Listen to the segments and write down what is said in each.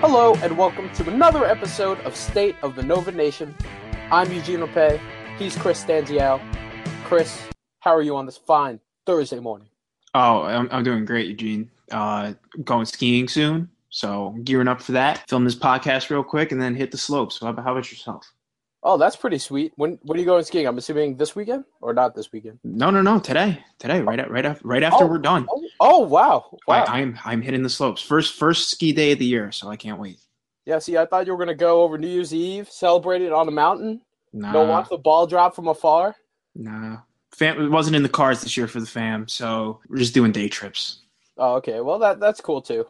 Hello and welcome to another episode of State of the Nova Nation. I'm Eugene Rapay. He's Chris Stanzial. Chris, how are you on this fine Thursday morning? Oh, I'm doing great, Eugene. Going skiing soon, so gearing up for that. Film this podcast real quick and then hit the slopes. How about yourself? Oh, that's pretty sweet. When are you going skiing? I'm assuming this weekend or not this weekend? No. Today. Right after we're done. Oh wow! I'm hitting the slopes. First ski day of the year, so I can't wait. Yeah. See, I thought you were gonna go over New Year's Eve, celebrate it on the mountain. Nah. Go watch the ball drop from afar. Nah. It wasn't in the cards this year for the fam, so we're just doing day trips. Oh, okay. Well, that's cool too.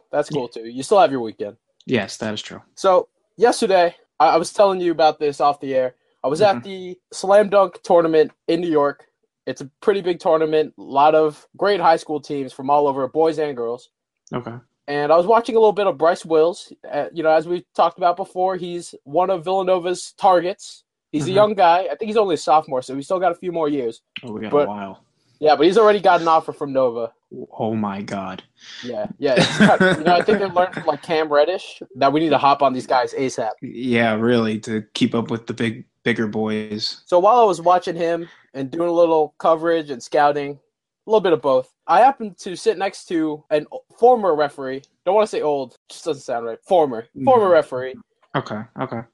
You still have your weekend. Yes, that is true. So yesterday, I was telling you about this off the air. I was at the slam dunk tournament in New York. It's a pretty big tournament. A lot of great high school teams from all over, boys and girls. Okay. And I was watching a little bit of Bryce Wills. As we talked about before, he's one of Villanova's targets. He's a young guy. I think he's only a sophomore, so he's still got a few more years. Oh, we got a while. Yeah, but he's already got an offer from Nova. Oh, my God. Yeah. I think they learned from, Cam Reddish that we need to hop on these guys ASAP. Yeah, really, to keep up with the bigger boys. So while I was watching him and doing a little coverage and scouting, a little bit of both, I happened to sit next to a former referee. Don't want to say old. Just doesn't sound right. Former referee. Okay.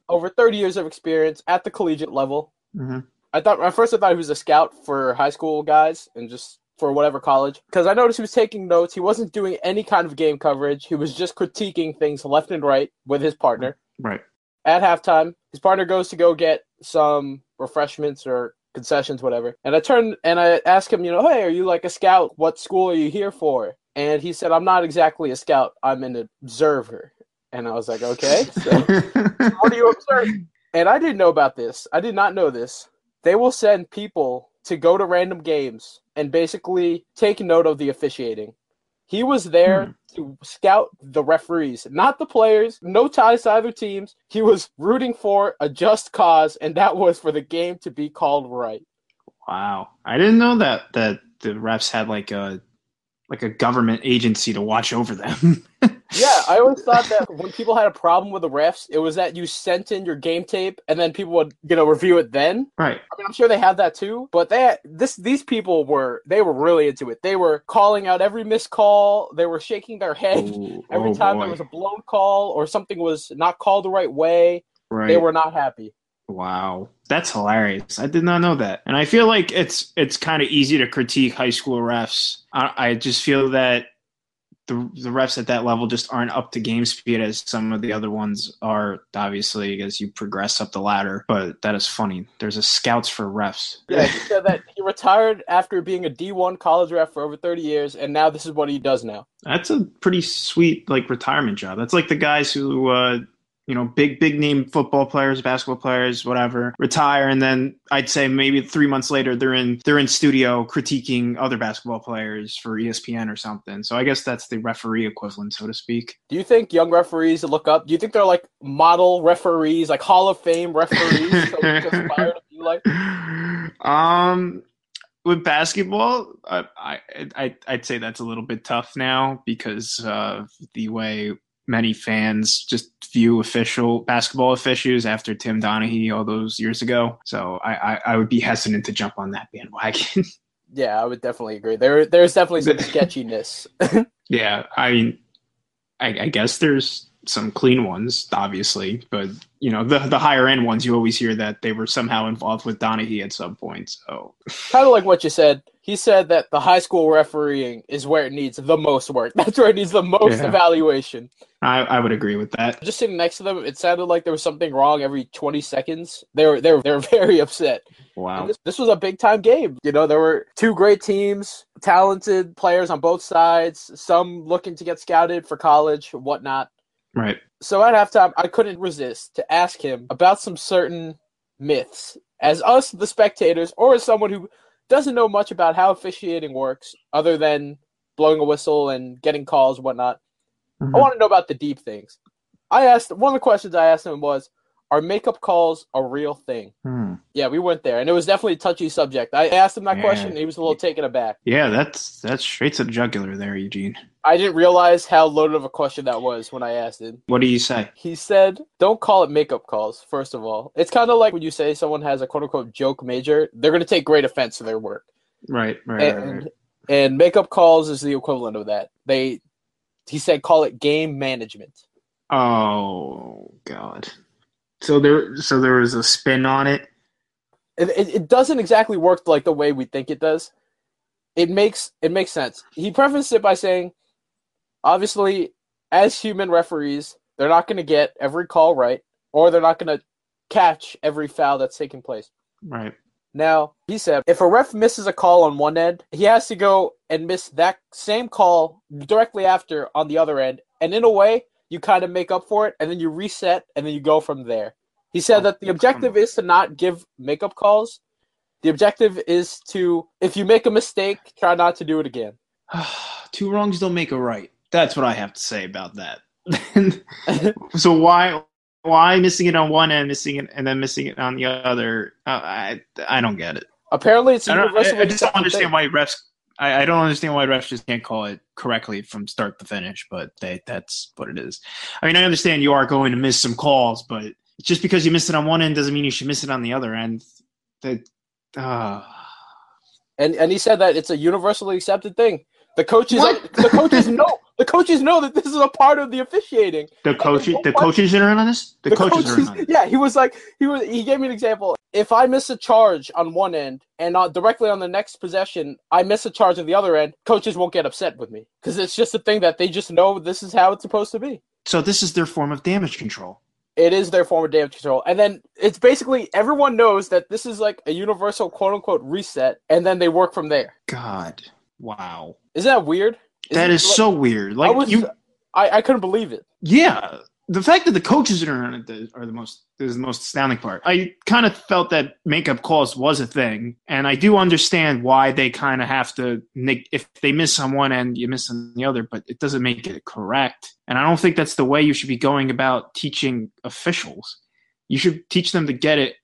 Over 30 years of experience at the collegiate level. Mm-hmm. I thought he was a scout for high school guys and just for whatever college, because I noticed he was taking notes. He wasn't doing any kind of game coverage. He was just critiquing things left and right with his partner. Right. At halftime, his partner goes to go get some refreshments or concessions, whatever. And I turned and I asked him, hey, are you a scout? What school are you here for? And he said, I'm not exactly a scout. I'm an observer. And I was like, okay, so what are you observing? And I didn't know about this. I did not know this. They will send people to go to random games and basically take note of the officiating. He was there to scout the referees, not the players, no ties to either teams. He was rooting for a just cause, and that was for the game to be called right. Wow. I didn't know that the refs had a government agency to watch over them. Yeah, I always thought that when people had a problem with the refs, it was that you sent in your game tape and then people would, review it then. Right. I mean, I'm sure they have that too, but these people were really into it. They were calling out every missed call. They were shaking their head every time there was a blown call or something was not called the right way. Right. They were not happy. Wow. That's hilarious. I did not know that. And I feel like it's kind of easy to critique high school refs. I just feel that the refs at that level just aren't up to game speed as some of the other ones are, obviously, as you progress up the ladder. But that is funny. There's a scouts for refs. Yeah, he said that he retired after being a D1 college ref for over 30 years, and now this is what he does now. That's a pretty sweet, retirement job. That's like the guys who, big name football players, basketball players, whatever, retire, and then I'd say maybe 3 months later they're in studio critiquing other basketball players for ESPN or something. So I guess that's the referee equivalent, so to speak. Do you think young referees look up? Do you think they're model referees, Hall of Fame referees? So we just aspire to be like? With basketball, I'd say that's a little bit tough now because of the way many fans just view official basketball officials after Tim Donaghy all those years ago. So I would be hesitant to jump on that bandwagon. Yeah, I would definitely agree. There's definitely some sketchiness. Yeah, I mean, I guess there's some clean ones, obviously, but you know, the higher end ones, you always hear that they were somehow involved with Donaghy at some point. So kind of like what you said, he said that the high school refereeing is where it needs the most work. That's where it needs the most evaluation. I would agree with that. Just sitting next to them, it sounded like there was something wrong every 20 seconds. They were very upset. Wow. This was a big time game. You know, there were two great teams, talented players on both sides, some looking to get scouted for college, whatnot. Right. So at halftime, I couldn't resist to ask him about some certain myths. As us, the spectators, or as someone who doesn't know much about how officiating works, other than blowing a whistle and getting calls and whatnot, I want to know about the deep things. One of the questions I asked him was, are makeup calls a real thing? Yeah, we went there, and it was definitely a touchy subject. I asked him that question, and he was a little taken aback. Yeah, that's straight to the jugular there, Eugene. I didn't realize how loaded of a question that was when I asked him. What did he say? He said, don't call it makeup calls, first of all. It's kind of like when you say someone has a quote-unquote joke major, they're going to take great offense to their work. Right. And makeup calls is the equivalent of that. He said call it game management. Oh, God. So there was a spin on it? It doesn't exactly work like the way we think it does. It makes sense. He prefaced it by saying, obviously, as human referees, they're not going to get every call right, or they're not going to catch every foul that's taking place. Right. Now, he said, if a ref misses a call on one end, he has to go and miss that same call directly after on the other end. And in a way, you kind of make up for it, and then you reset, and then you go from there. He said that the objective is to not give makeup calls. The objective is to, if you make a mistake, try not to do it again. Two wrongs don't make a right. That's what I have to say about that. So why missing it on one end, missing it on the other? I don't get it. Apparently, it's universal. I just don't understand why refs. I don't understand why refs just can't call it correctly from start to finish. But that's what it is. I mean, I understand you are going to miss some calls, but just because you missed it on one end doesn't mean you should miss it on the other end. And he said that it's a universally accepted thing. The coaches know that this is a part of the officiating. The coaches are in on this? The coaches are in on it. Yeah, he gave me an example. If I miss a charge on one end and directly on the next possession, I miss a charge on the other end, coaches won't get upset with me because it's just a thing that they just know this is how it's supposed to be. So this is their form of damage control. It is their form of damage control. And then it's basically everyone knows that this is like a universal quote-unquote reset, and then they work from there. God. Wow. Is that weird? So weird. Like I couldn't believe it. Yeah. The fact that the coaches is the most astounding part. I kind of felt that makeup calls was a thing, and I do understand why they kind of have to – if they miss on one end, you miss on the other, but it doesn't make it correct. And I don't think that's the way you should be going about teaching officials. You should teach them to get it,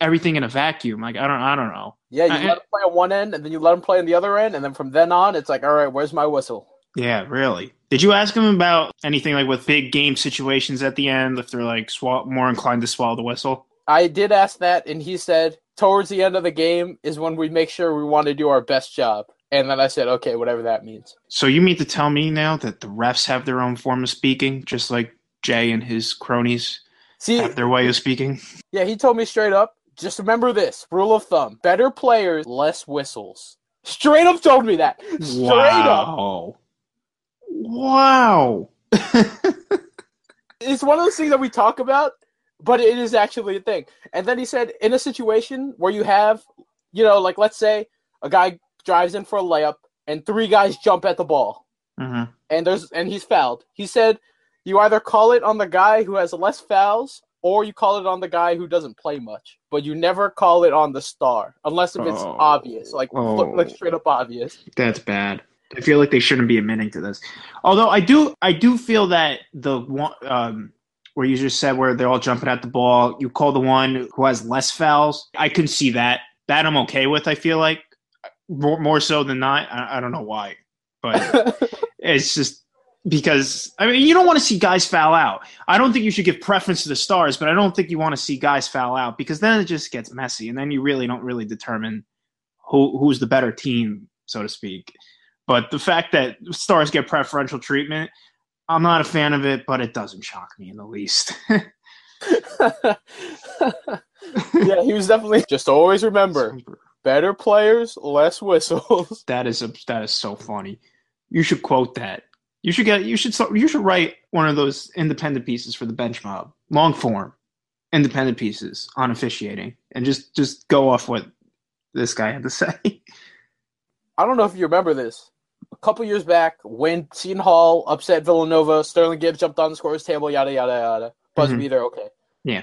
everything in a vacuum. Like, I don't know. Yeah, you let them play on one end, and then you let them play on the other end, and then from then on, it's like, all right, where's my whistle? Yeah, really. Did you ask him about anything like with big game situations at the end, if they're like more inclined to swallow the whistle? I did ask that, and he said towards the end of the game is when we make sure we want to do our best job. And then I said, okay, whatever that means. So you mean to tell me now that the refs have their own form of speaking, just like Jay and his cronies have their way of speaking? Yeah, he told me straight up, just remember this, rule of thumb, better players, less whistles. Straight up told me that. Straight up. Wow. It's one of those things that we talk about, but it is actually a thing. And then he said, in a situation where you have, you know, like let's say a guy drives in for a layup and three guys jump at the ball, and he's fouled. He said, you either call it on the guy who has less fouls, or you call it on the guy who doesn't play much, but you never call it on the star unless if it's obvious, like straight up obvious. That's bad. I feel like they shouldn't be admitting to this. Although I do feel that the one where you just said where they're all jumping at the ball, you call the one who has less fouls. I can see that. That I'm okay with, I feel like. More so than not. I don't know why. But it's just because, I mean, you don't want to see guys foul out. I don't think you should give preference to the stars, but I don't think you want to see guys foul out because then it just gets messy. And then you really don't really determine who's the better team, so to speak. But the fact that stars get preferential treatment, I'm not a fan of it, but it doesn't shock me in the least. Yeah, he was definitely – just always remember, better players, less whistles. That is so funny. You should quote that. You should write one of those independent pieces for the Bench Mob, long form, independent pieces on officiating, and just go off what this guy had to say. I don't know if you remember this. A couple years back, when Seton Hall upset Villanova, Sterling Gibbs jumped on the scorer's table, yada yada yada. Buzz beater, okay. Yeah.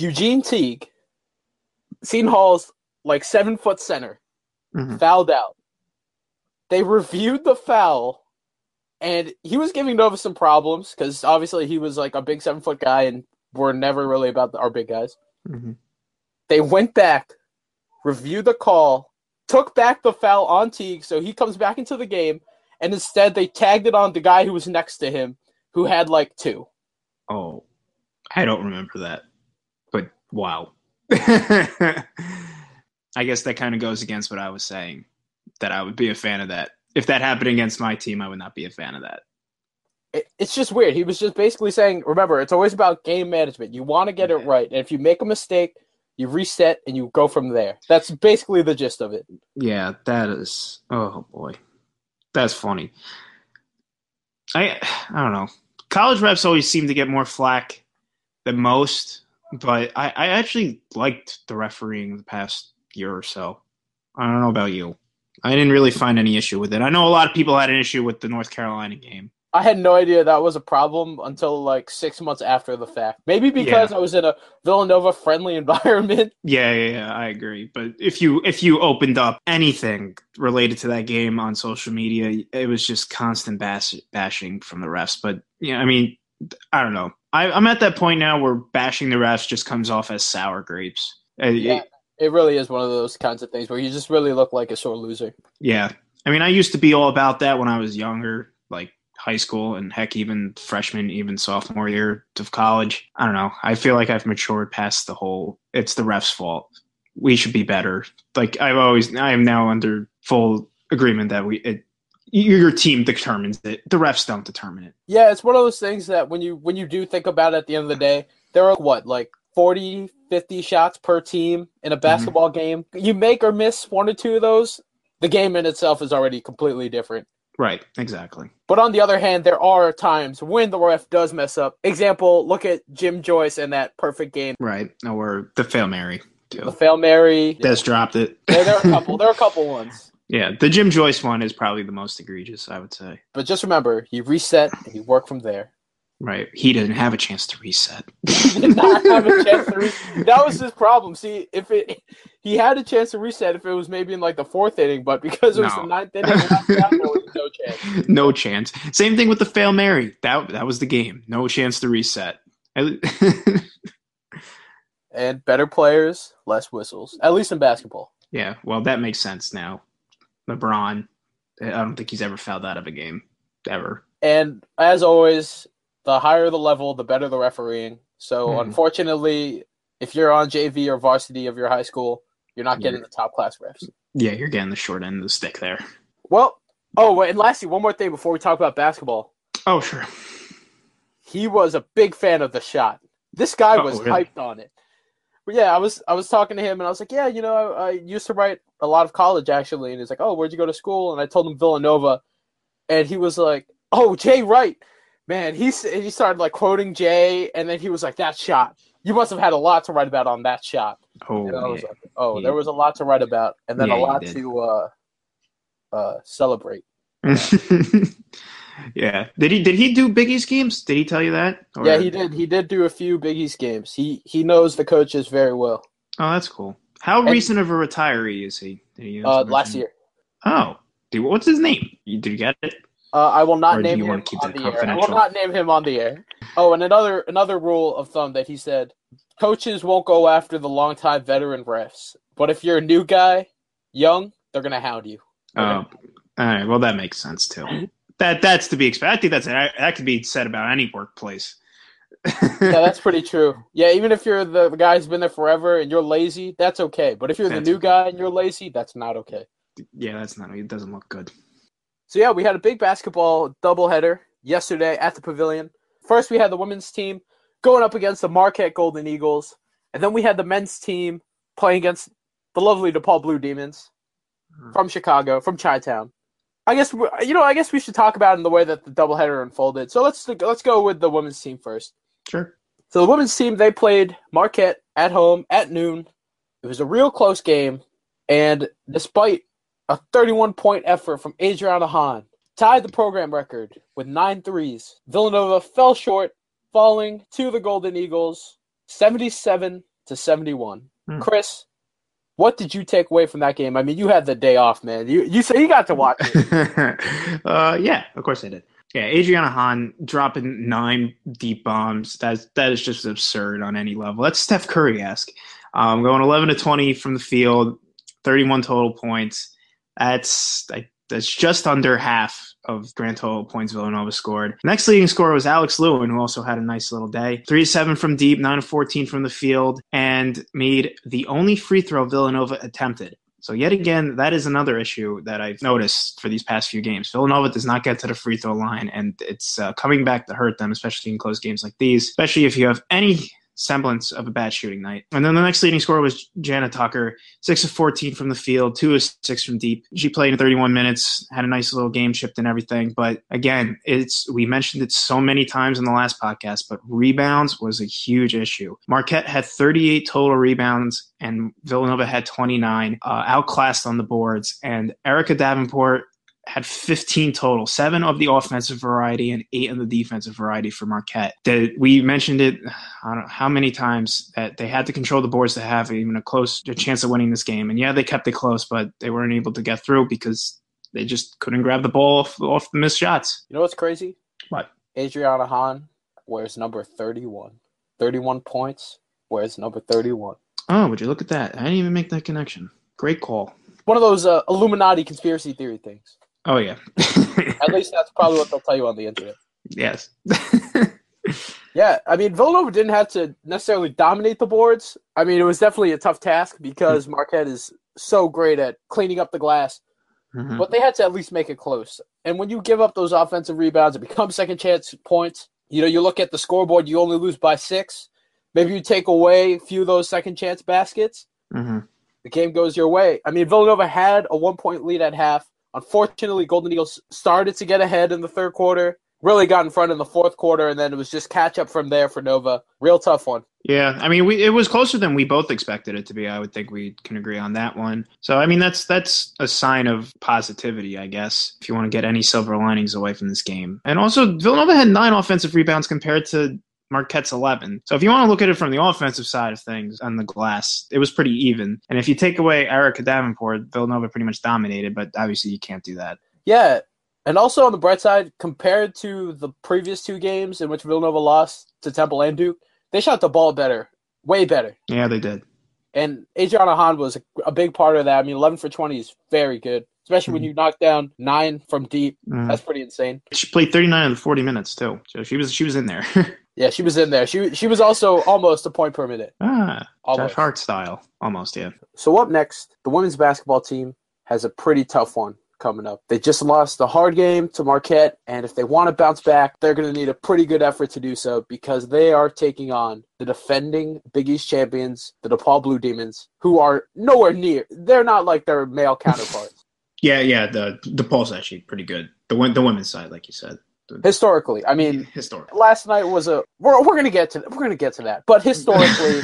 Eugene Teague, Seton Hall's like 7-foot center, fouled out. They reviewed the foul. And he was giving Nova some problems because obviously he was like a big 7-foot guy, and we're never really about our big guys. They went back, reviewed the call, took back the foul on Teague, so he comes back into the game, and instead they tagged it on the guy who was next to him, who had like two. Oh, I don't remember that, but wow. I guess that kind of goes against what I was saying, that I would be a fan of that. If that happened against my team, I would not be a fan of that. It's just weird. He was just basically saying, remember, it's always about game management. You want to get it right. And if you make a mistake, you reset and you go from there. That's basically the gist of it. Yeah, that is – oh, boy. That's funny. I don't know. College refs always seem to get more flack than most, but I actually liked the refereeing the past year or so. I don't know about you. I didn't really find any issue with it. I know a lot of people had an issue with the North Carolina game. I had no idea that was a problem until like 6 months after the fact. Maybe because I was in a Villanova-friendly environment. Yeah, I agree. But if you opened up anything related to that game on social media, it was just constant bashing from the refs. But, yeah, I mean, I don't know. I'm at that point now where bashing the refs just comes off as sour grapes. Yeah. It really is one of those kinds of things where you just really look like a sore loser. Yeah. I mean, I used to be all about that when I was younger, like high school and heck, even freshman, even sophomore year of college. I don't know. I feel like I've matured past the whole, it's the ref's fault. We should be better. Like I am now under full agreement that your team determines it. The refs don't determine it. Yeah. It's one of those things that when you do think about it at the end of the day, there are 40-50 shots per team in a basketball game. You make or miss one or two of those, the game in itself is already completely different. Right, exactly. But on the other hand, there are times when the ref does mess up. Example, look at Jim Joyce and that perfect game. Right, or the Hail Mary. Too. The Hail Mary. That's dropped it. Yeah, there are a couple ones. Yeah, the Jim Joyce one is probably the most egregious, I would say. But just remember, you reset and you work from there. Right. He didn't have a chance to reset. He did not have a chance to reset. That was his problem. See, he had a chance to reset if it was maybe in like the fourth inning, but because it was the ninth inning, there was no chance. No chance. Same thing with the Hail Mary. That was the game. No chance to reset. And better players, less whistles. At least in basketball. Yeah, well, that makes sense now. LeBron, I don't think he's ever fouled out of a game. Ever. And as always, the higher the level, the better the refereeing. So, unfortunately, if you're on JV or varsity of your high school, you're not getting the top-class refs. Yeah, you're getting the short end of the stick there. Well, and lastly, one more thing before we talk about basketball. Oh, sure. He was a big fan of the shot. This guy was hyped on it. But yeah, I was talking to him, and I was like, yeah, you know, I used to write a lot of college, actually. And he's like, oh, where'd you go to school? And I told him Villanova. And he was like, oh, Jay Wright. Man, he started like quoting Jay, and then he was like, "That shot, you must have had a lot to write about on that shot." Oh, and I was like, "Oh, yeah. There was a lot to write about, and then a lot to celebrate." Yeah, did he do Big East games? Did he tell you that? Or... Yeah, he did. He did do a few Big East games. He knows the coaches very well. Oh, that's cool. How recent of a retiree is he? Last year. Oh, dude, what's his name? Did you get it? I will not name him on the air. I will not name him on the air. Oh, and another rule of thumb that he said, coaches won't go after the longtime veteran refs. But if you're a new guy, young, they're going to hound you. All right. Well, that makes sense, too. That's to be expected. I think that could be said about any workplace. Yeah, that's pretty true. Yeah, even if you're the guy who's been there forever and you're lazy, that's okay. But if you're the new guy and you're lazy, that's not okay. Yeah, it doesn't look good. So, yeah, we had a big basketball doubleheader. yesterday at the Pavilion. First, we had the women's team going up against the Marquette Golden Eagles, and then we had the men's team playing against the lovely DePaul Blue Demons from Chicago, from Chi-Town. I guess we should talk about it in the way that the doubleheader unfolded. So let's go with the women's team first. Sure. So the women's team, they played Marquette at home at noon. It was a real close game, and despite a 31-point effort from Adriana Hahn, tied the program record with 9 threes. Villanova fell short, falling to the Golden Eagles 77-71. Chris, what did you take away from that game? I mean, you had the day off, man. You say you got to watch it. Yeah, of course I did. Yeah, Adriana Hahn dropping 9 deep bombs. That is just absurd on any level. That's Steph Curry-esque. Going 11-20 from the field, 31 total points. That's just under half of grand total points Villanova scored. Next leading scorer was Alex Lewin, who also had a nice little day. 3-7 from deep, 9-14 from the field, and made the only free throw Villanova attempted. So yet again, that is another issue that I've noticed for these past few games. Villanova does not get to the free throw line, and it's coming back to hurt them, especially in close games like these, especially if you have any semblance of a bad shooting night. And then the next leading scorer was Jana Tucker, 6-14 from the field, 2-6 from deep. She played in 31 minutes, had a nice little game, chipped and everything. But again, we mentioned it so many times in the last podcast, but rebounds was a huge issue. Marquette had 38 total rebounds and Villanova had 29, outclassed on the boards. And Erica Davenport had 15 total, 7 of the offensive variety and 8 of the defensive variety for Marquette. We mentioned it, I don't know how many times, that they had to control the boards to have even a chance of winning this game. And yeah, they kept it close, but they weren't able to get through because they just couldn't grab the ball off the missed shots. You know what's crazy? What? Adriana Hahn wears number 31. 31 points, wears number 31. Oh, would you look at that? I didn't even make that connection. Great call. One of those Illuminati conspiracy theory things. Oh, yeah. At least that's probably what they'll tell you on the internet. Yes. Yeah, I mean, Villanova didn't have to necessarily dominate the boards. I mean, it was definitely a tough task because Marquette is so great at cleaning up the glass. Mm-hmm. But they had to at least make it close. And when you give up those offensive rebounds, it becomes second chance points. You know, you look at the scoreboard, you only lose by 6. Maybe you take away a few of those second chance baskets. Mm-hmm. The game goes your way. I mean, Villanova had a 1-point lead at half. Unfortunately, Golden Eagles started to get ahead in the third quarter, really got in front in the fourth quarter, and then it was just catch-up from there for Nova. Real tough one. Yeah, I mean, it was closer than we both expected it to be. I would think we can agree on that one. So, I mean, that's a sign of positivity, I guess, if you want to get any silver linings away from this game. And also, Villanova had 9 offensive rebounds compared to Marquette's 11. So if you want to look at it from the offensive side of things on the glass, it was pretty even. And if you take away Erica Davenport, Villanova pretty much dominated, but obviously you can't do that. Yeah. And also on the bright side, compared to the previous 2 games in which Villanova lost to Temple and Duke, they shot the ball better, way better. Yeah, they did. And Adriana Hahn was a big part of that. I mean, 11 for 20 is very good, especially when you knock down 9 from deep. That's pretty insane. She played 39 of the 40 minutes, too. So she was in there. Yeah, she was in there. She was also almost a point per minute. Josh Hart style. Almost, yeah. So up next, the women's basketball team has a pretty tough one coming up. They just lost the hard game to Marquette, and if they want to bounce back, they're going to need a pretty good effort to do so because they are taking on the defending Big East champions, the DePaul Blue Demons, who are nowhere near. They're not like their male counterparts. Yeah, the DePaul's actually pretty good. The women's side, like you said. Historically, I mean, last night was a. We're gonna get to that. But historically,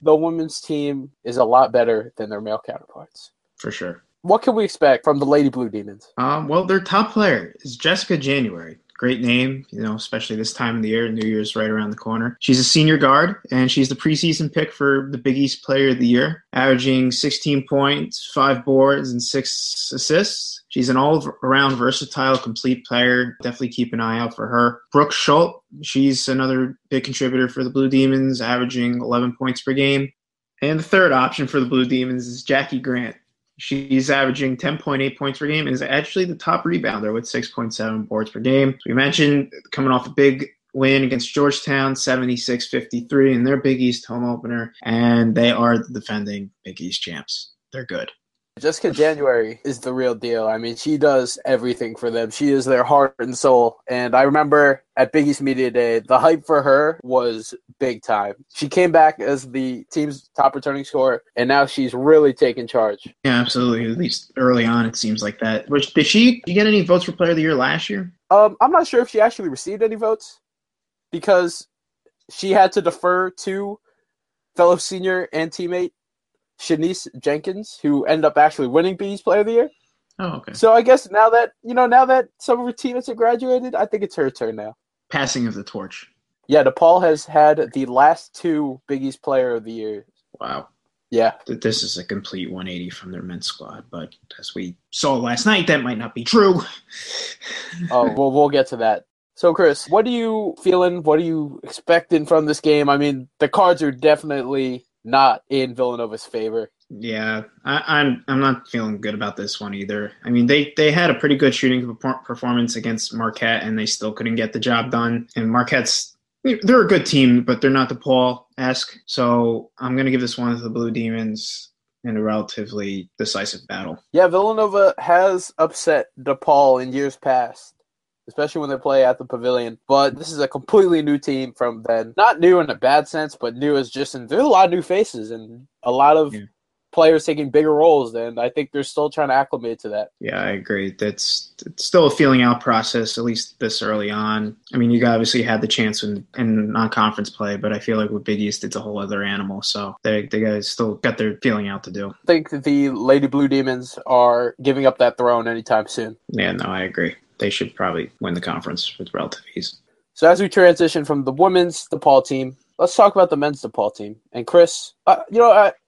the women's team is a lot better than their male counterparts. For sure. What can we expect from the Lady Blue Demons? Well, their top player is Jessica January. Great name, you know, especially this time of the year. New Year's right around the corner. She's a senior guard, and she's the preseason pick for the Big East Player of the Year, averaging 16 points, 5 boards, and 6 assists. She's an all-around versatile, complete player. Definitely keep an eye out for her. Brooke Schultz, she's another big contributor for the Blue Demons, averaging 11 points per game. And the third option for the Blue Demons is Jackie Grant. She's averaging 10.8 points per game and is actually the top rebounder with 6.7 boards per game. We mentioned coming off a big win against Georgetown, 76-53 in their Big East home opener, and they are the defending Big East champs. They're good. Jessica January is the real deal. I mean, she does everything for them. She is their heart and soul. And I remember at Big East Media Day, the hype for her was big time. She came back as the team's top returning scorer, and now she's really taking charge. Yeah, absolutely. At least early on, it seems like that. Did she get any votes for Player of the Year last year? I'm not sure if she actually received any votes because she had to defer to fellow senior and teammate Shanice Jenkins, who ended up actually winning Big East Player of the Year. Oh, okay. So I guess now that some of her teammates have graduated, I think it's her turn now. Passing of the torch. Yeah, DePaul has had the last two Big East Player of the Year. Wow. Yeah. This is a complete 180 from their men's squad, but as we saw last night, that might not be true. Oh, well, we'll get to that. So, Chris, what are you feeling? What are you expecting from this game? I mean, the cards are definitely not in Villanova's favor. Yeah, I'm not feeling good about this one either. I mean, they had a pretty good shooting performance against Marquette, and they still couldn't get the job done. And Marquette's – they're a good team, but they're not DePaul-esque. So I'm going to give this one to the Blue Demons in a relatively decisive battle. Yeah, Villanova has upset DePaul in years past, especially when they play at the Pavilion. But this is a completely new team from then. Not new in a bad sense, but new as just in there's a lot of new faces and a lot of players taking bigger roles, and I think they're still trying to acclimate to that. Yeah, I agree. It's still a feeling out process, at least this early on. I mean, you obviously had the chance in non-conference play, but I feel like with Big East, it's a whole other animal. So they guys still got their feeling out to do. I think the Lady Blue Demons are giving up that throne anytime soon. Yeah, no, I agree. They should probably win the conference with relative ease. So as we transition from the women's DePaul team, let's talk about the men's DePaul team. And Chris,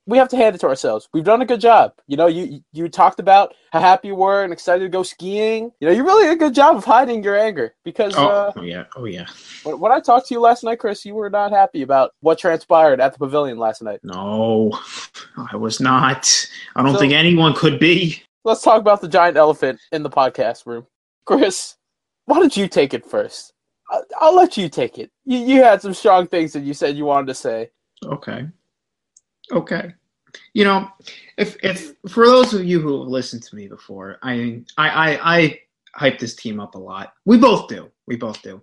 we have to hand it to ourselves. We've done a good job. You know, you talked about how happy you were and excited to go skiing. You know, you really did a good job of hiding your anger because Oh, yeah. When I talked to you last night, Chris, you were not happy about what transpired at the Pavilion last night. No, I was not. I don't think anyone could be. Let's talk about the giant elephant in the podcast room. Chris, why don't you take it first? I'll let you take it. You had some strong things that you said you wanted to say. Okay. You know, if for those of you who have listened to me before, I hype this team up a lot. We both do.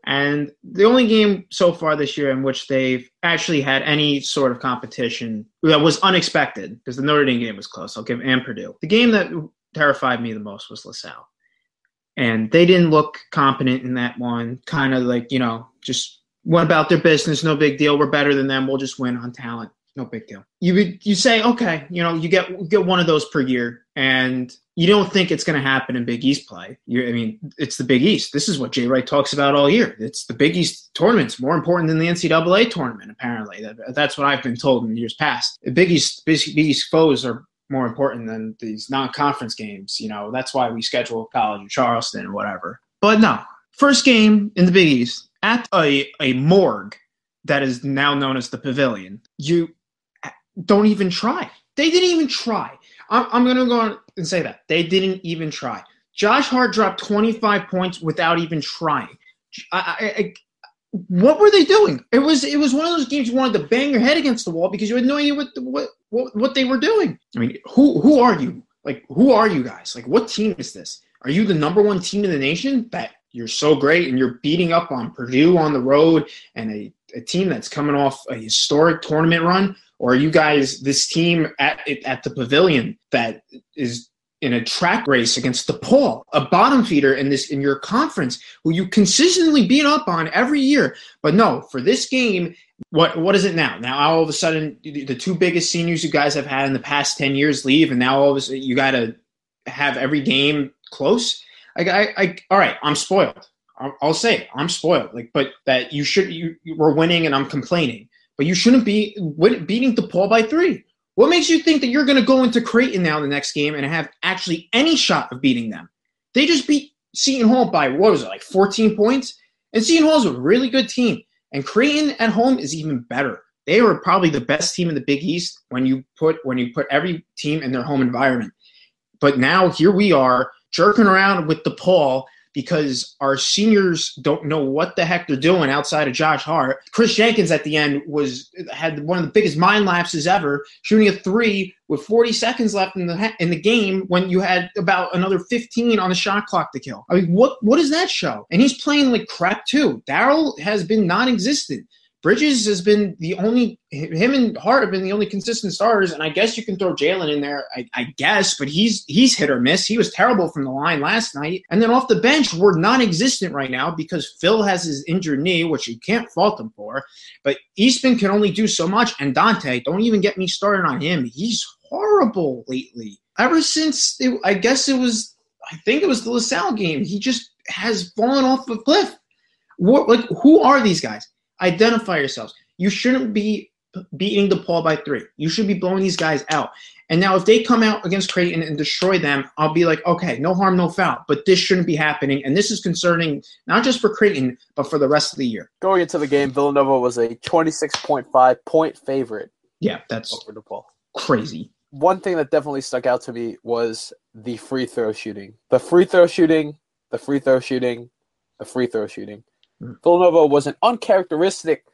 And the only game so far this year in which they've actually had any sort of competition that was unexpected, because the Notre Dame game was close, and Purdue. The game that terrified me the most was LaSalle. And they didn't look competent in that one, kind of like, you know, just went about their business, no big deal, we're better than them, we'll just win on talent, no big deal. You say, okay, you know, you get one of those per year, and you don't think it's going to happen in Big East play. It's the Big East. This is what Jay Wright talks about all year. It's the Big East tournament's more important than the NCAA tournament, apparently. That's what I've been told in years past. The Big East foes are more important than these non-conference games. You know, that's why we schedule College of Charleston or whatever. But no, first game in the Big East at a morgue that is now known as the Pavilion. You don't even try. They didn't even try. I'm going to go on and say that. They didn't even try. Josh Hart dropped 25 points without even trying. What were they doing? It was one of those games you wanted to bang your head against the wall because you had no idea what they were doing. I mean, who are you? Like, who are you guys? Like, what team is this? Are you the number one team in the nation that you're so great and you're beating up on Purdue on the road and a team that's coming off a historic tournament run? Or are you guys this team at the Pavilion that is in a track race against DePaul, a bottom feeder in your conference who you consistently beat up on every year? But no, for this game, what is it now? Now all of a sudden the two biggest seniors you guys have had in the past 10 years leave, and now all of a sudden you got to have every game close? All right, I'm spoiled. I'll say it, I'm spoiled. Like, but that you were winning and I'm complaining. But you shouldn't be beating DePaul by 3. What makes you think that you're going to go into Creighton now the next game and have actually any shot of beating them? They just beat Seton Hall by, 14 points? And Seton Hall's a really good team. And Creighton at home is even better. They were probably the best team in the Big East when you put every team in their home environment. But now here we are jerking around with DePaul because our seniors don't know what the heck they're doing outside of Josh Hart. Chris Jenkins at the end had one of the biggest mind lapses ever, shooting a three with 40 seconds left in the game when you had about another 15 on the shot clock to kill. I mean, what does that show? And he's playing like crap too. Darryl has been non-existent. Bridges has been the only – him and Hart have been the only consistent starters, and I guess you can throw Jalen in there, I guess, but he's hit or miss. He was terrible from the line last night. And then off the bench, we're non-existent right now because Phil has his injured knee, which you can't fault him for. But Eastman can only do so much, and Dante, don't even get me started on him. He's horrible lately. Ever since – I think it was the LaSalle game. He just has fallen off a cliff. Who are these guys? Identify yourselves. You shouldn't be beating DePaul by 3. You should be blowing these guys out. And now if they come out against Creighton and destroy them, I'll be like, okay, no harm, no foul. But this shouldn't be happening. And this is concerning not just for Creighton, but for the rest of the year. Going into the game, Villanova was a 26.5-point favorite. Yeah, that's over DePaul. Crazy. One thing that definitely stuck out to me was the free throw shooting. Villanova was an uncharacteristic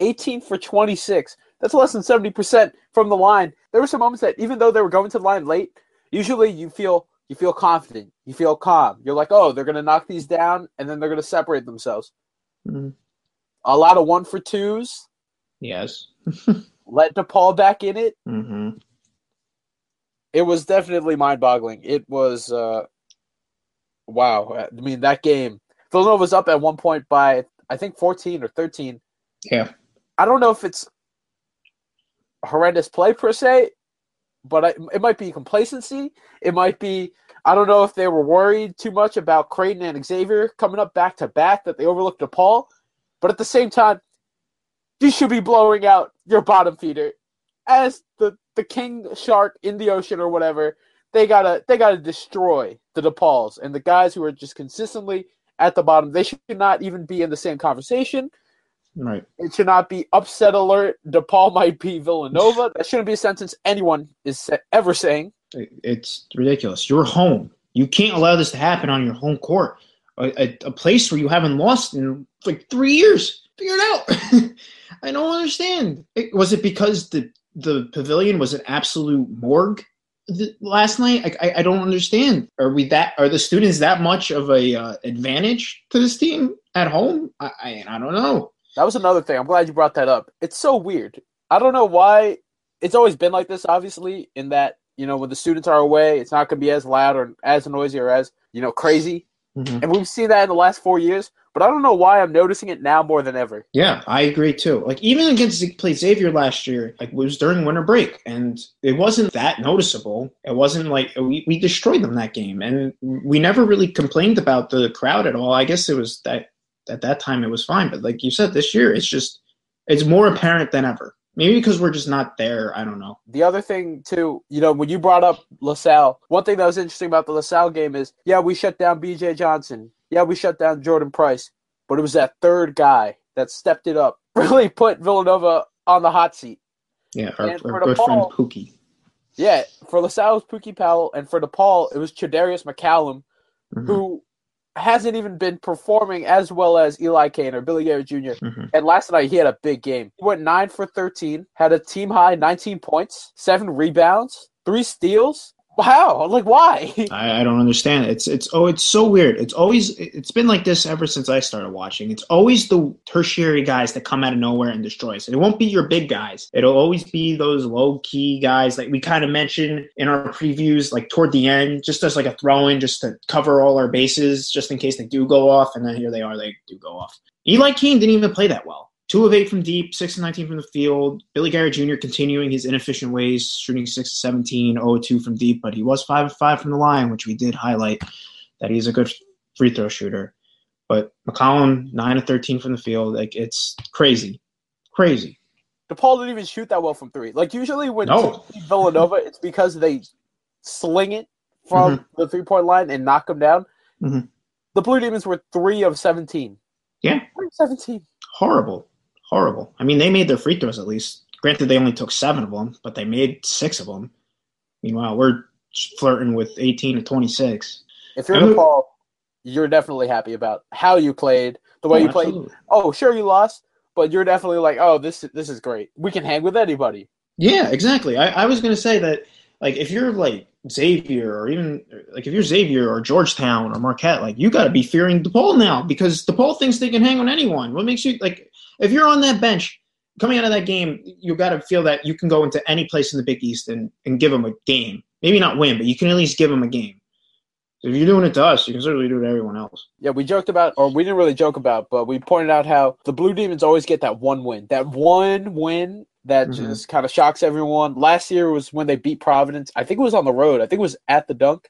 18 for 26. That's less than 70% from the line. There were some moments that even though they were going to the line late, usually you feel confident. You feel calm. You're like, oh, they're going to knock these down, and then they're going to separate themselves. Mm-hmm. A lot of 1-for-2s. Yes. Let DePaul back in it. Mm-hmm. It was definitely mind-boggling. It was wow. I mean, that game. Villanova's up at one point by, I think, 14 or 13. Yeah. I don't know if it's horrendous play per se, but it might be complacency. It might be, I don't know if they were worried too much about Creighton and Xavier coming up back-to-back that they overlooked DePaul. But at the same time, you should be blowing out your bottom feeder as the king shark in the ocean or whatever. They gotta destroy the DePauls and the guys who are just consistently – at the bottom. They should not even be in the same conversation. Right. It should not be upset alert. DePaul might be Villanova. That shouldn't be a sentence anyone is ever saying. It's ridiculous. You're home. You can't allow this to happen on your home court, a place where you haven't lost in like 3 years. Figure it out. I don't understand. Was it because the pavilion was an absolute morgue last night? I don't understand. Are the students that much of a advantage to this team at home? I don't know. That was another thing. I'm glad you brought that up. It's so weird. I don't know why. It's always been like this, obviously, in that, you know, when the students are away, it's not going to be as loud or as noisy or as, you know, crazy. Mm-hmm. And we've seen that in the last 4 years, but I don't know why I'm noticing it now more than ever. Yeah, I agree too. Like even against Xavier last year, like it was during winter break, and it wasn't that noticeable. It wasn't like we destroyed them that game, and we never really complained about the crowd at all. I guess it was that at that time it was fine, but like you said, this year it's more apparent than ever. Maybe because we're just not there. I don't know. The other thing, too, you know, when you brought up LaSalle, one thing that was interesting about the LaSalle game is, yeah, we shut down B.J. Johnson. Yeah, we shut down Jordan Price. But it was that third guy that stepped it up, really put Villanova on the hot seat. Yeah, our good friend Pookie. Yeah, for LaSalle, it was Pookie Powell. And for DePaul, it was Chedarius McCallum, mm-hmm. who hasn't even been performing as well as Eli Kane or Billy Garrett Jr. Mm-hmm. And last night he had a big game. He went 9 for 13, had a team high 19 points, 7 rebounds, 3 steals. Wow, like why? I don't understand. It's so weird. It's been like this ever since I started watching. It's always the tertiary guys that come out of nowhere and destroy us. And it won't be your big guys. It'll always be those low key guys like we kind of mentioned in our previews, like toward the end, just as like a throw in, just to cover all our bases, just in case they do go off. And then here they are, they do go off. Eli Keane didn't even play that well. 2 of 8 from deep, 6 of 19 from the field. Billy Garrett Jr. continuing his inefficient ways, shooting 6 of 17, 0 of 2 from deep, but he was 5 of 5 from the line, which we did highlight that he's a good free throw shooter. But McCallum, 9 of 13 from the field, like it's crazy, crazy. DePaul didn't even shoot that well from 3. Like usually when Villanova, it's because they sling it from mm-hmm. the 3-point line and knock them down. Mm-hmm. The Blue Demons were 3 of 17. Yeah, 3 of 17. Horrible. Horrible. I mean, they made their free throws at least. Granted, they only took 7 of them, but they made 6 of them. Meanwhile, we're flirting with 18 to 26. If you're DePaul, you're definitely happy about how you played, the way you played. Oh, sure, you lost, but you're definitely like, oh, this is great. We can hang with anybody. Yeah, exactly. I was going to say that, like, if you're, like, Xavier or even – like, if you're Xavier or Georgetown or Marquette, like, you got to be fearing DePaul now because DePaul thinks they can hang on anyone. What makes you – like, if you're on that bench coming out of that game, you got to feel that you can go into any place in the Big East and give them a game. Maybe not win, but you can at least give them a game. If you're doing it to us, you can certainly do it to everyone else. Yeah, we joked about – or we didn't really joke about, but we pointed out how the Blue Demons always get that one win. That one win that just kind of shocks everyone. Last year was when they beat Providence. I think it was on the road. I think it was at the Dunk.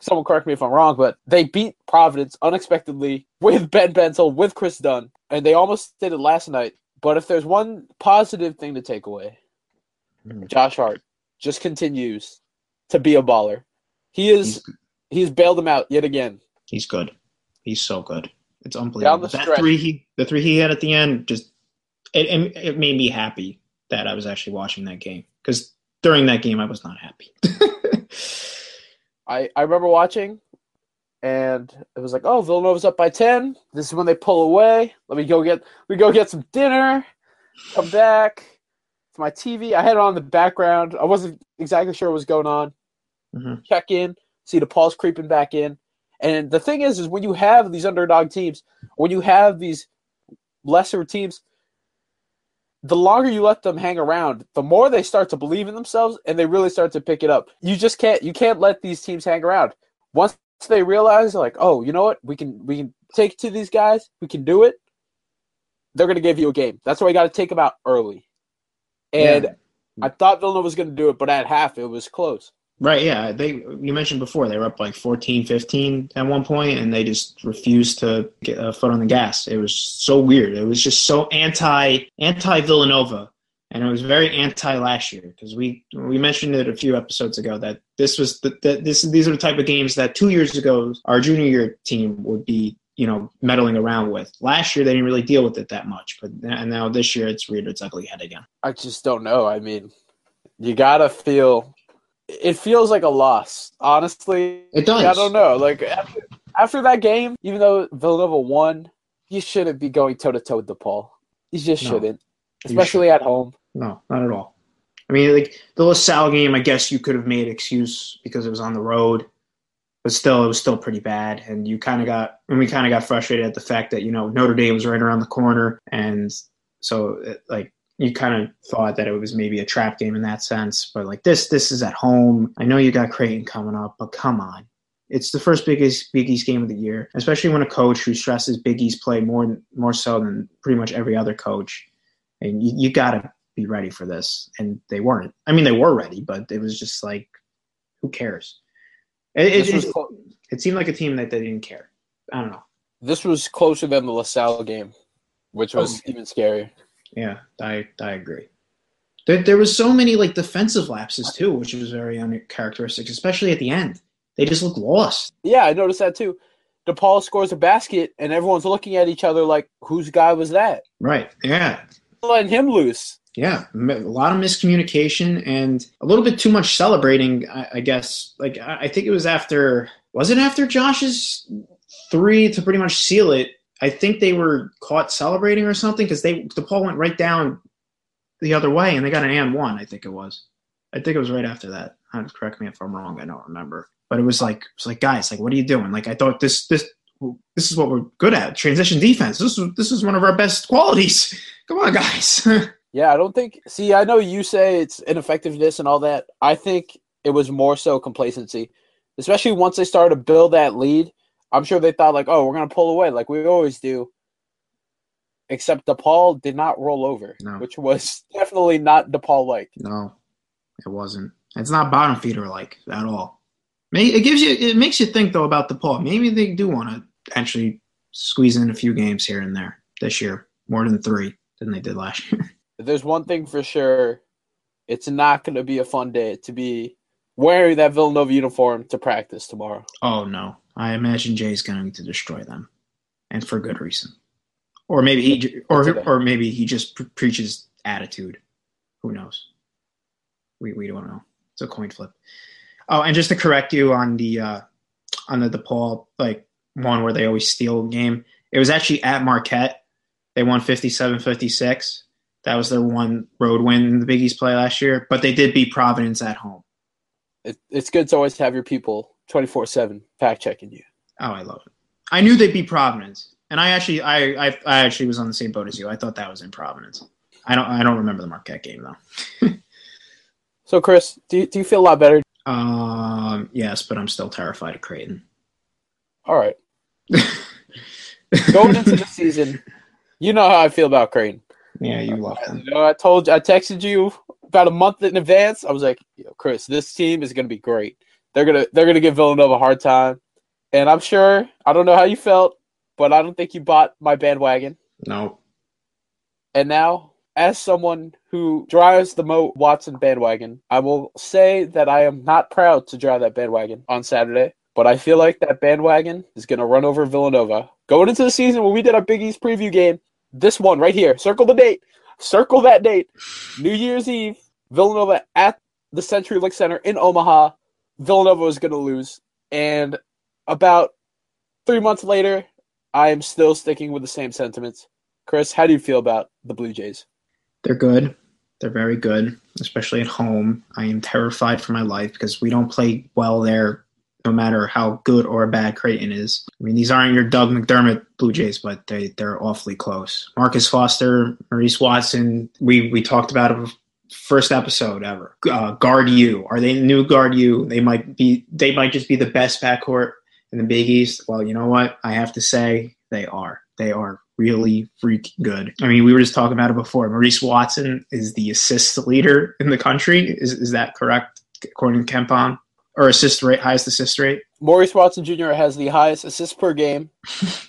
Someone correct me if I'm wrong, but they beat Providence unexpectedly with Ben Bentel, with Chris Dunn, and they almost did it last night. But if there's one positive thing to take away, Josh Hart just continues to be a baller. He's bailed them out yet again. He's good. He's so good. It's unbelievable. The three he had at the end, just it made me happy that I was actually watching that game, because during that game I was not happy. I remember watching, and it was like, oh, Villanova's up by 10. This is when they pull away. We go get some dinner. Come back to my TV. I had it on in the background. I wasn't exactly sure what was going on. Check in, see the DePaul's creeping back in. And the thing is when you have these underdog teams, when you have these lesser teams, the longer you let them hang around, the more they start to believe in themselves and they really start to pick it up. You just can't let these teams hang around. Once they realize, like, oh, you know what, we can take it to these guys, we can do it, they're going to give you a game. That's why you got to take them out early. And I thought Villanova was going to do it, but at half it was close. Right, yeah. You mentioned before they were up like 14, 15 at one point, and they just refused to get a foot on the gas. It was so weird. It was just so anti-Villanova, and it was very anti last year, because we mentioned it a few episodes ago that this was these are the type of games that 2 years ago our junior year team would be, you know, meddling around with. Last year they didn't really deal with it that much, but now this year it's reared its ugly head again. I just don't know. I mean, you gotta feel. It feels like a loss, honestly. It does. I don't know. Like after that game, even though Villanova won, you shouldn't be going toe-to-toe with DePaul. You just shouldn't, especially at home. No, not at all. I mean, like the LaSalle game, I guess you could have made excuse because it was on the road, but still, it was still pretty bad. And we kind of got frustrated at the fact that, you know, Notre Dame was right around the corner, and so you kind of thought that it was maybe a trap game in that sense, but like this is at home. I know you got Creighton coming up, but come on. It's the first Big East game of the year, especially when a coach who stresses Big East play more so than pretty much every other coach. And you got to be ready for this. And they weren't. I mean, they were ready, but it was just like, who cares? It seemed like a team that they didn't care. I don't know. This was closer than the LaSalle game, which was even scarier. Yeah, I agree. There was so many like defensive lapses too, which was very uncharacteristic, especially at the end. They just looked lost. Yeah, I noticed that too. DePaul scores a basket, and everyone's looking at each other like, "Whose guy was that?" Right. Yeah. Letting him loose. Yeah, a lot of miscommunication and a little bit too much celebrating, I guess. Like I think it was after Josh's three to pretty much seal it. I think they were caught celebrating or something because DePaul went right down the other way and they got an and one, I think it was. I think it was right after that. Correct me if I'm wrong. I don't remember. But it was like, guys, like, what are you doing? Like, I thought this is what we're good at, transition defense. This is one of our best qualities. Come on, guys. Yeah, I know you say it's ineffectiveness and all that. I think it was more so complacency, especially once they started to build that lead. I'm sure they thought, like, oh, we're going to pull away like we always do. Except DePaul did not roll over, which was definitely not DePaul-like. No, it wasn't. It's not bottom feeder-like at all. It makes you think, though, about DePaul. Maybe they do want to actually squeeze in a few games here and there this year, more than three than they did last year. If there's one thing for sure, it's not going to be a fun day to be wearing that Villanova uniform to practice tomorrow. Oh, no. I imagine Jay's going to destroy them, and for good reason. Or maybe he just preaches attitude. Who knows? We don't know. It's a coin flip. Oh, and just to correct you on the on the DePaul, like, one where they always steal game. It was actually at Marquette. They won 57-56. That was their one road win in the Big East play last year. But they did beat Providence at home. It's good to always have your people 24/7 fact-checking you. Oh, I love it. I knew they beat Providence. And I actually was on the same boat as you. I thought that was in Providence. I don't remember the Marquette game, though. So, Chris, do you feel a lot better? Yes, but I'm still terrified of Creighton. All right. Going into the season, you know how I feel about Creighton. Yeah, you love them. You know, I told you, I texted you about a month in advance. I was like, Chris, this team is going to be great. They're gonna give Villanova a hard time. And I'm sure, I don't know how you felt, but I don't think you bought my bandwagon. No. And now, as someone who drives the Mo Watson bandwagon, I will say that I am not proud to drive that bandwagon on Saturday. But I feel like that bandwagon is going to run over Villanova. Going into the season, when we did our Big East preview game, this one right here, circle the date, circle that date, New Year's Eve, Villanova at the CenturyLink Center in Omaha, Villanova was going to lose. And about 3 months later, I am still sticking with the same sentiments. Chris, how do you feel about the Blue Jays? They're good. They're very good, especially at home. I am terrified for my life because we don't play well there, no matter how good or bad Creighton is. I mean, these aren't your Doug McDermott Blue Jays, but they're awfully close. Marcus Foster, Maurice Watson, we talked about it first episode ever. Guard U. Are they new Guard U? They might just be the best backcourt in the Big East. Well, you know what? I have to say they are. They are really freaking good. I mean, we were just talking about it before. Maurice Watson is the assist leader in the country. Is that correct, according to KenPom? Or assist rate, highest assist rate? Maurice Watson Jr. has the highest assist per game,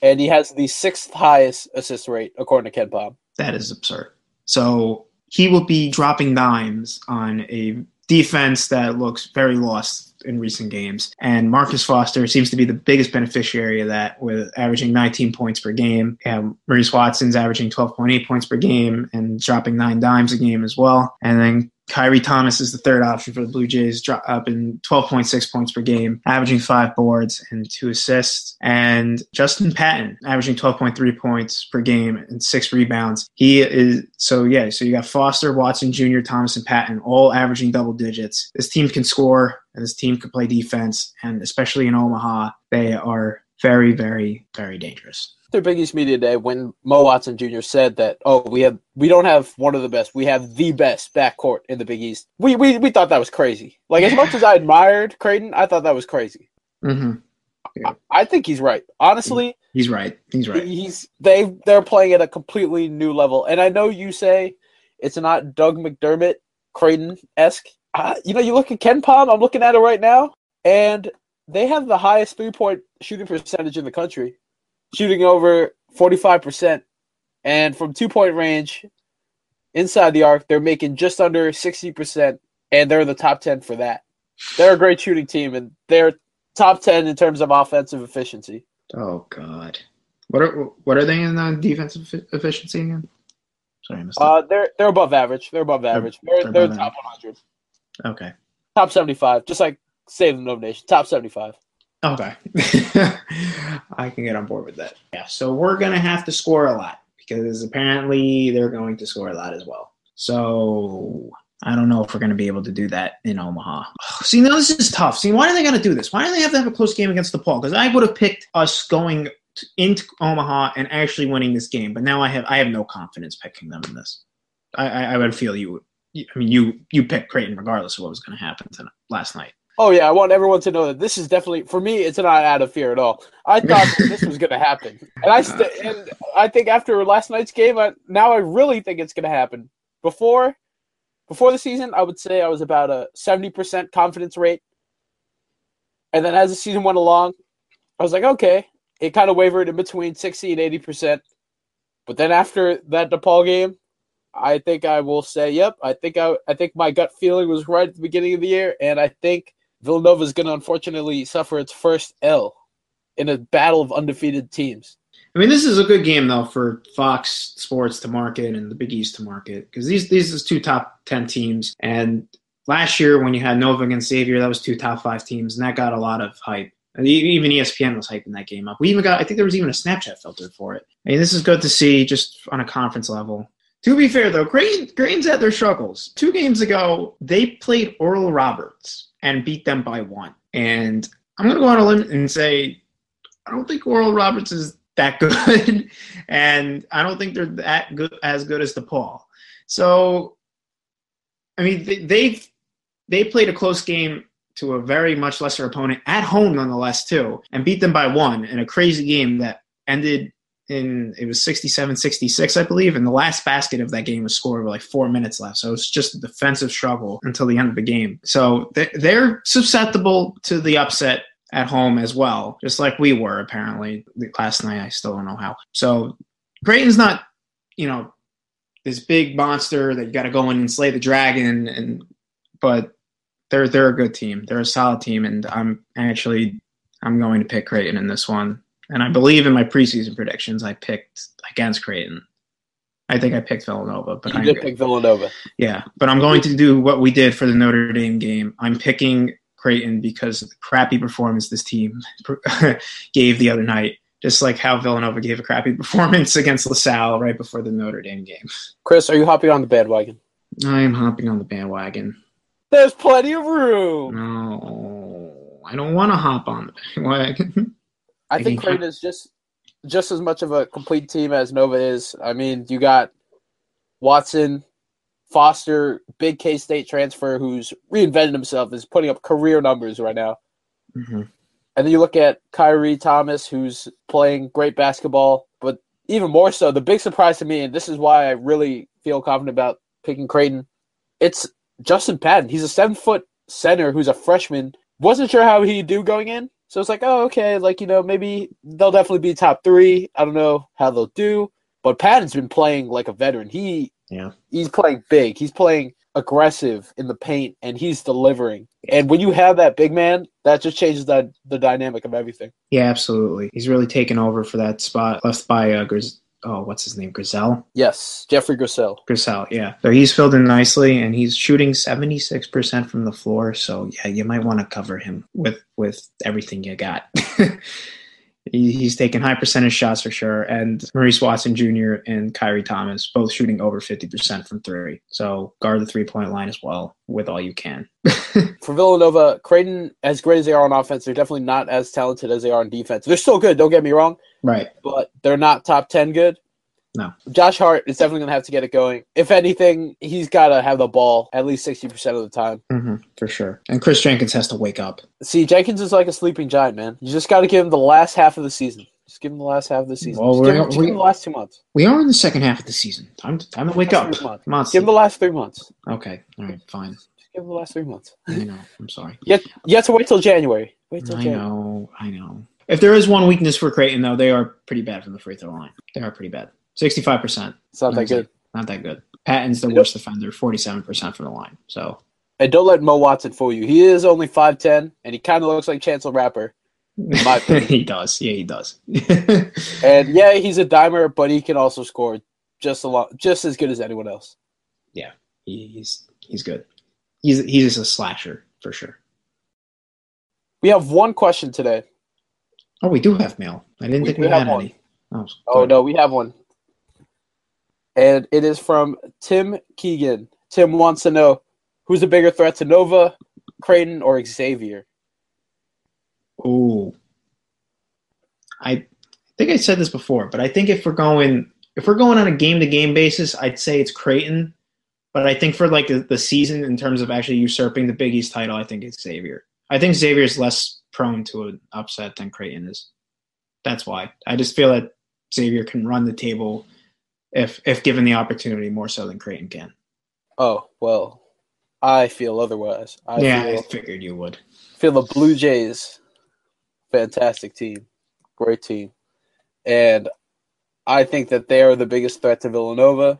and he has the sixth highest assist rate, according to KenPom. That is absurd. So he will be dropping dimes on a defense that looks very lost in recent games. And Marcus Foster seems to be the biggest beneficiary of that, with averaging 19 points per game. And Maurice Watson's averaging 12.8 points per game and dropping 9 dimes a game as well. And then Khyri Thomas is the third option for the Blue Jays, dropping 12.6 points per game, averaging 5 boards and 2 assists. And Justin Patton, averaging 12.3 points per game and 6 rebounds. So you got Foster, Watson Jr., Thomas, and Patton, all averaging double digits. This team can score, and this team can play defense, and especially in Omaha, they are very, very, very dangerous. Their Big East Media Day, when Mo Watson Jr. said that, we don't have one of the best, we have the best backcourt in the Big East. We thought that was crazy. Like, as much as I admired Creighton, I thought that was crazy. Mm-hmm. Yeah. I think he's right. Honestly, he's right. He's right. They're playing at a completely new level. And I know you say it's not Doug McDermott Creighton-esque. You look at KenPom. I'm looking at it right now, and they have the highest three-point shooting percentage in the country. Shooting over 45%, and from 2-point range inside the arc, they're making just under 60%, and they're in the top 10 for that. They're a great shooting team, and they're top 10 in terms of offensive efficiency. Oh God, what are they in the defensive efficiency again? Sorry, I missed that. They're above average. They're above average. They're top 100. Okay. Top 75, just like State of the Nova Nation. Top 75. Okay. I can get on board with that. Yeah, so we're going to have to score a lot because apparently they're going to score a lot as well. So I don't know if we're going to be able to do that in Omaha. See, now this is tough. See, why are they going to do this? Why do they have to have a close game against DePaul? Because I would have picked us going into Omaha and actually winning this game, but now I have no confidence picking them in this. I would feel you – I mean, you picked Creighton regardless of what was going to happen last night. Oh, yeah, I want everyone to know that this is definitely, for me, it's not out of fear at all. I thought that this was going to happen. And I think after last night's game, now I really think it's going to happen. Before the season, I would say I was about a 70% confidence rate. And then as the season went along, I was like, okay. It kind of wavered in between 60 and 80%. But then after that DePaul game, I think I will say, yep, I think my gut feeling was right at the beginning of the year, and I think Villanova is going to unfortunately suffer its first L in a battle of undefeated teams. I mean, this is a good game, though, for Fox Sports to market and the Big East to market because these are two top 10 teams. And last year when you had Nova against Xavier, that was two top 5 teams, and that got a lot of hype. Even ESPN was hyping that game up. We even got, I think there was even a Snapchat filter for it. I mean, this is good to see just on a conference level. To be fair, though, Creighton's had their struggles. 2 games ago, they played Oral Roberts and beat them by 1. And I'm going to go on a limb and say, I don't think Oral Roberts is that good. And I don't think they're that good, as good as DePaul. So, I mean, they played a close game to a very much lesser opponent at home, nonetheless, too, and beat them by 1 in a crazy game that ended in, it was 67-66, I believe, and the last basket of that game was scored with like 4 minutes left. So it's just a defensive struggle until the end of the game. So they're susceptible to the upset at home as well, just like we were, apparently, last night. I still don't know how. So Creighton's not, you know, this big monster that you got to go in and slay the dragon, but they're a good team. They're a solid team, and I'm going to pick Creighton in this one. And I believe in my preseason predictions, I picked against Creighton. I think I picked Villanova, but I did pick Villanova. Yeah, but I'm going to do what we did for the Notre Dame game. I'm picking Creighton because of the crappy performance this team gave the other night. Just like how Villanova gave a crappy performance against LaSalle right before the Notre Dame game. Chris, are you hopping on the bandwagon? I am hopping on the bandwagon. There's plenty of room. No, I don't want to hop on the bandwagon. I think Creighton is just as much of a complete team as Nova is. I mean, you got Watson, Foster, big K-State transfer who's reinvented himself, is putting up career numbers right now. Mm-hmm. And then you look at Khyri Thomas, who's playing great basketball. But even more so, the big surprise to me, and this is why I really feel confident about picking Creighton, it's Justin Patton. He's a 7-foot center who's a freshman. Wasn't sure how he'd do going in. So it's like, oh, okay, like, you know, maybe they'll definitely be top 3. I don't know how they'll do. But Patton's been playing like a veteran. He's playing big. He's playing aggressive in the paint, and he's delivering. And when you have that big man, that just changes the dynamic of everything. Yeah, absolutely. He's really taken over for that spot left by what's his name? Groselle? Yes, Geoffrey Groselle. Groselle, yeah. So he's filled in nicely, and he's shooting 76% from the floor. So, yeah, you might want to cover him with everything you got. He's taking high percentage shots for sure. And Maurice Watson Jr. and Khyri Thomas, both shooting over 50% from 3. So guard the 3-point line as well with all you can. For Villanova, Creighton, as great as they are on offense, they're definitely not as talented as they are on defense. They're still good, don't get me wrong. Right. But they're not top 10 good. No. Josh Hart is definitely going to have to get it going. If anything, he's got to have the ball at least 60% of the time. Mm-hmm, for sure. And Chris Jenkins has to wake up. See, Jenkins is like a sleeping giant, man. You just got to give him the last half of the season. Just give him the last half of the season. Well, give him the last 2 months. We are in the second half of the season. Time to wake up. Give him the last 3 months. Okay. All right, fine. Just give him the last 3 months. I know. I'm sorry. You have to wait till January. I know. If there is one weakness for Creighton, though, they are pretty bad from the free throw line. They are pretty bad. 65%. It's not that good. Not that good. Patton's the worst defender, 47% from the line. So, and don't let Mo Watson fool you. He is only 5'10", and he kind of looks like Chancel Rapper. In my opinion. He does. Yeah, he does. And, yeah, he's a dimer, but he can also score just as good as anyone else. Yeah, he's good. He's just a slasher for sure. We have one question today. Oh, we do have mail. I didn't think we had any. Oh, no, we have one. And it is from Tim Keegan. Tim wants to know, who's a bigger threat to Nova, Creighton, or Xavier? Ooh. I think I said this before, but I think if we're going on a game-to-game basis, I'd say it's Creighton. But I think for like the season in terms of actually usurping the Big East title, I think it's Xavier. I think Xavier is less prone to an upset than Creighton is. That's why. I just feel that Xavier can run the table if given the opportunity more so than Creighton can. Oh, well, I feel otherwise. I figured you would. Feel the Blue Jays, fantastic team, great team. And I think that they are the biggest threat to Villanova.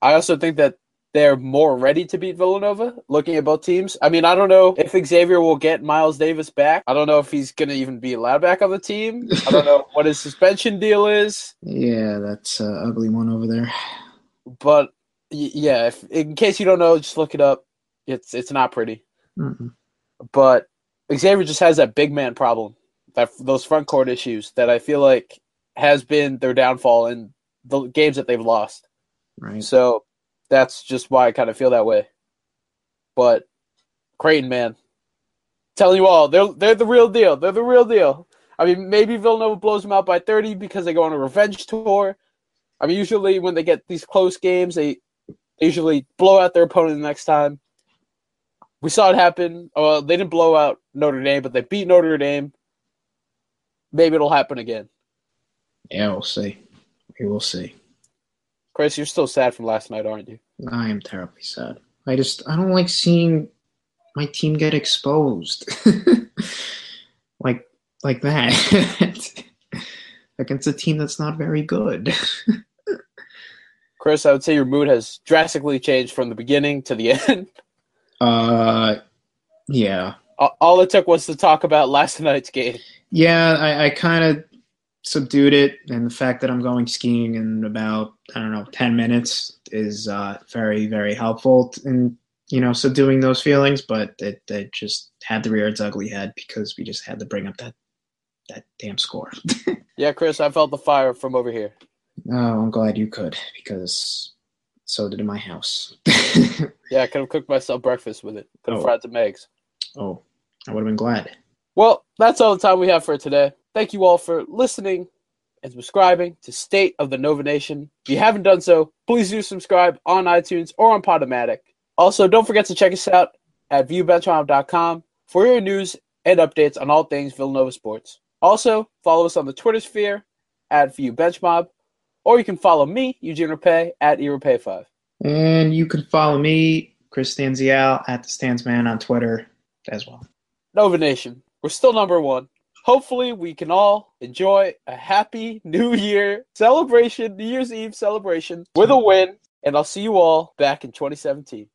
I also think that they're more ready to beat Villanova, looking at both teams. I mean, I don't know if Xavier will get Miles Davis back. I don't know if he's going to even be allowed back on the team. I don't know what his suspension deal is. Yeah, that's an ugly one over there. But, yeah, if, in case you don't know, just look it up. It's not pretty. Mm-mm. But Xavier just has that big man problem. those front court issues that I feel like has been their downfall in the games that they've lost. Right. So that's just why I kind of feel that way. But Creighton, man, telling you all, they're the real deal. They're the real deal. I mean, maybe Villanova blows them out by 30 because they go on a revenge tour. I mean, usually when they get these close games, they usually blow out their opponent the next time. We saw it happen. Well, they didn't blow out Notre Dame, but they beat Notre Dame. Maybe it'll happen again. Yeah, we'll see. We will see. Chris, you're still sad from last night, aren't you? I am terribly sad. I don't like seeing my team get exposed. like that. Against a team that's not very good. Chris, I would say your mood has drastically changed from the beginning to the end. Yeah. All it took was to talk about last night's game. Yeah, I kind of subdued it, and the fact that I'm going skiing in about, 10 minutes is very, very helpful in, subduing those feelings, but it just had to rear its ugly head because we just had to bring up that damn score. Yeah, Chris, I felt the fire from over here. Oh, I'm glad you could, because so did my house. Yeah, I could have cooked myself breakfast with it. Could have fried some eggs. Oh, I would have been glad. Well, that's all the time we have for today. Thank you all for listening and subscribing to State of the Nova Nation. If you haven't done so, please do subscribe on iTunes or on Podomatic. Also, don't forget to check us out at viewbenchmob.com for your news and updates on all things Villanova sports. Also, follow us on the Twitter sphere at ViewBenchMob, or you can follow me, Eugene Rapay, at eRapay5. And you can follow me, Chris Stanzial, at the Stansman on Twitter as well. Nova Nation, we're still number one. Hopefully, we can all enjoy a happy New Year celebration, New Year's Eve celebration with a win, and I'll see you all back in 2017.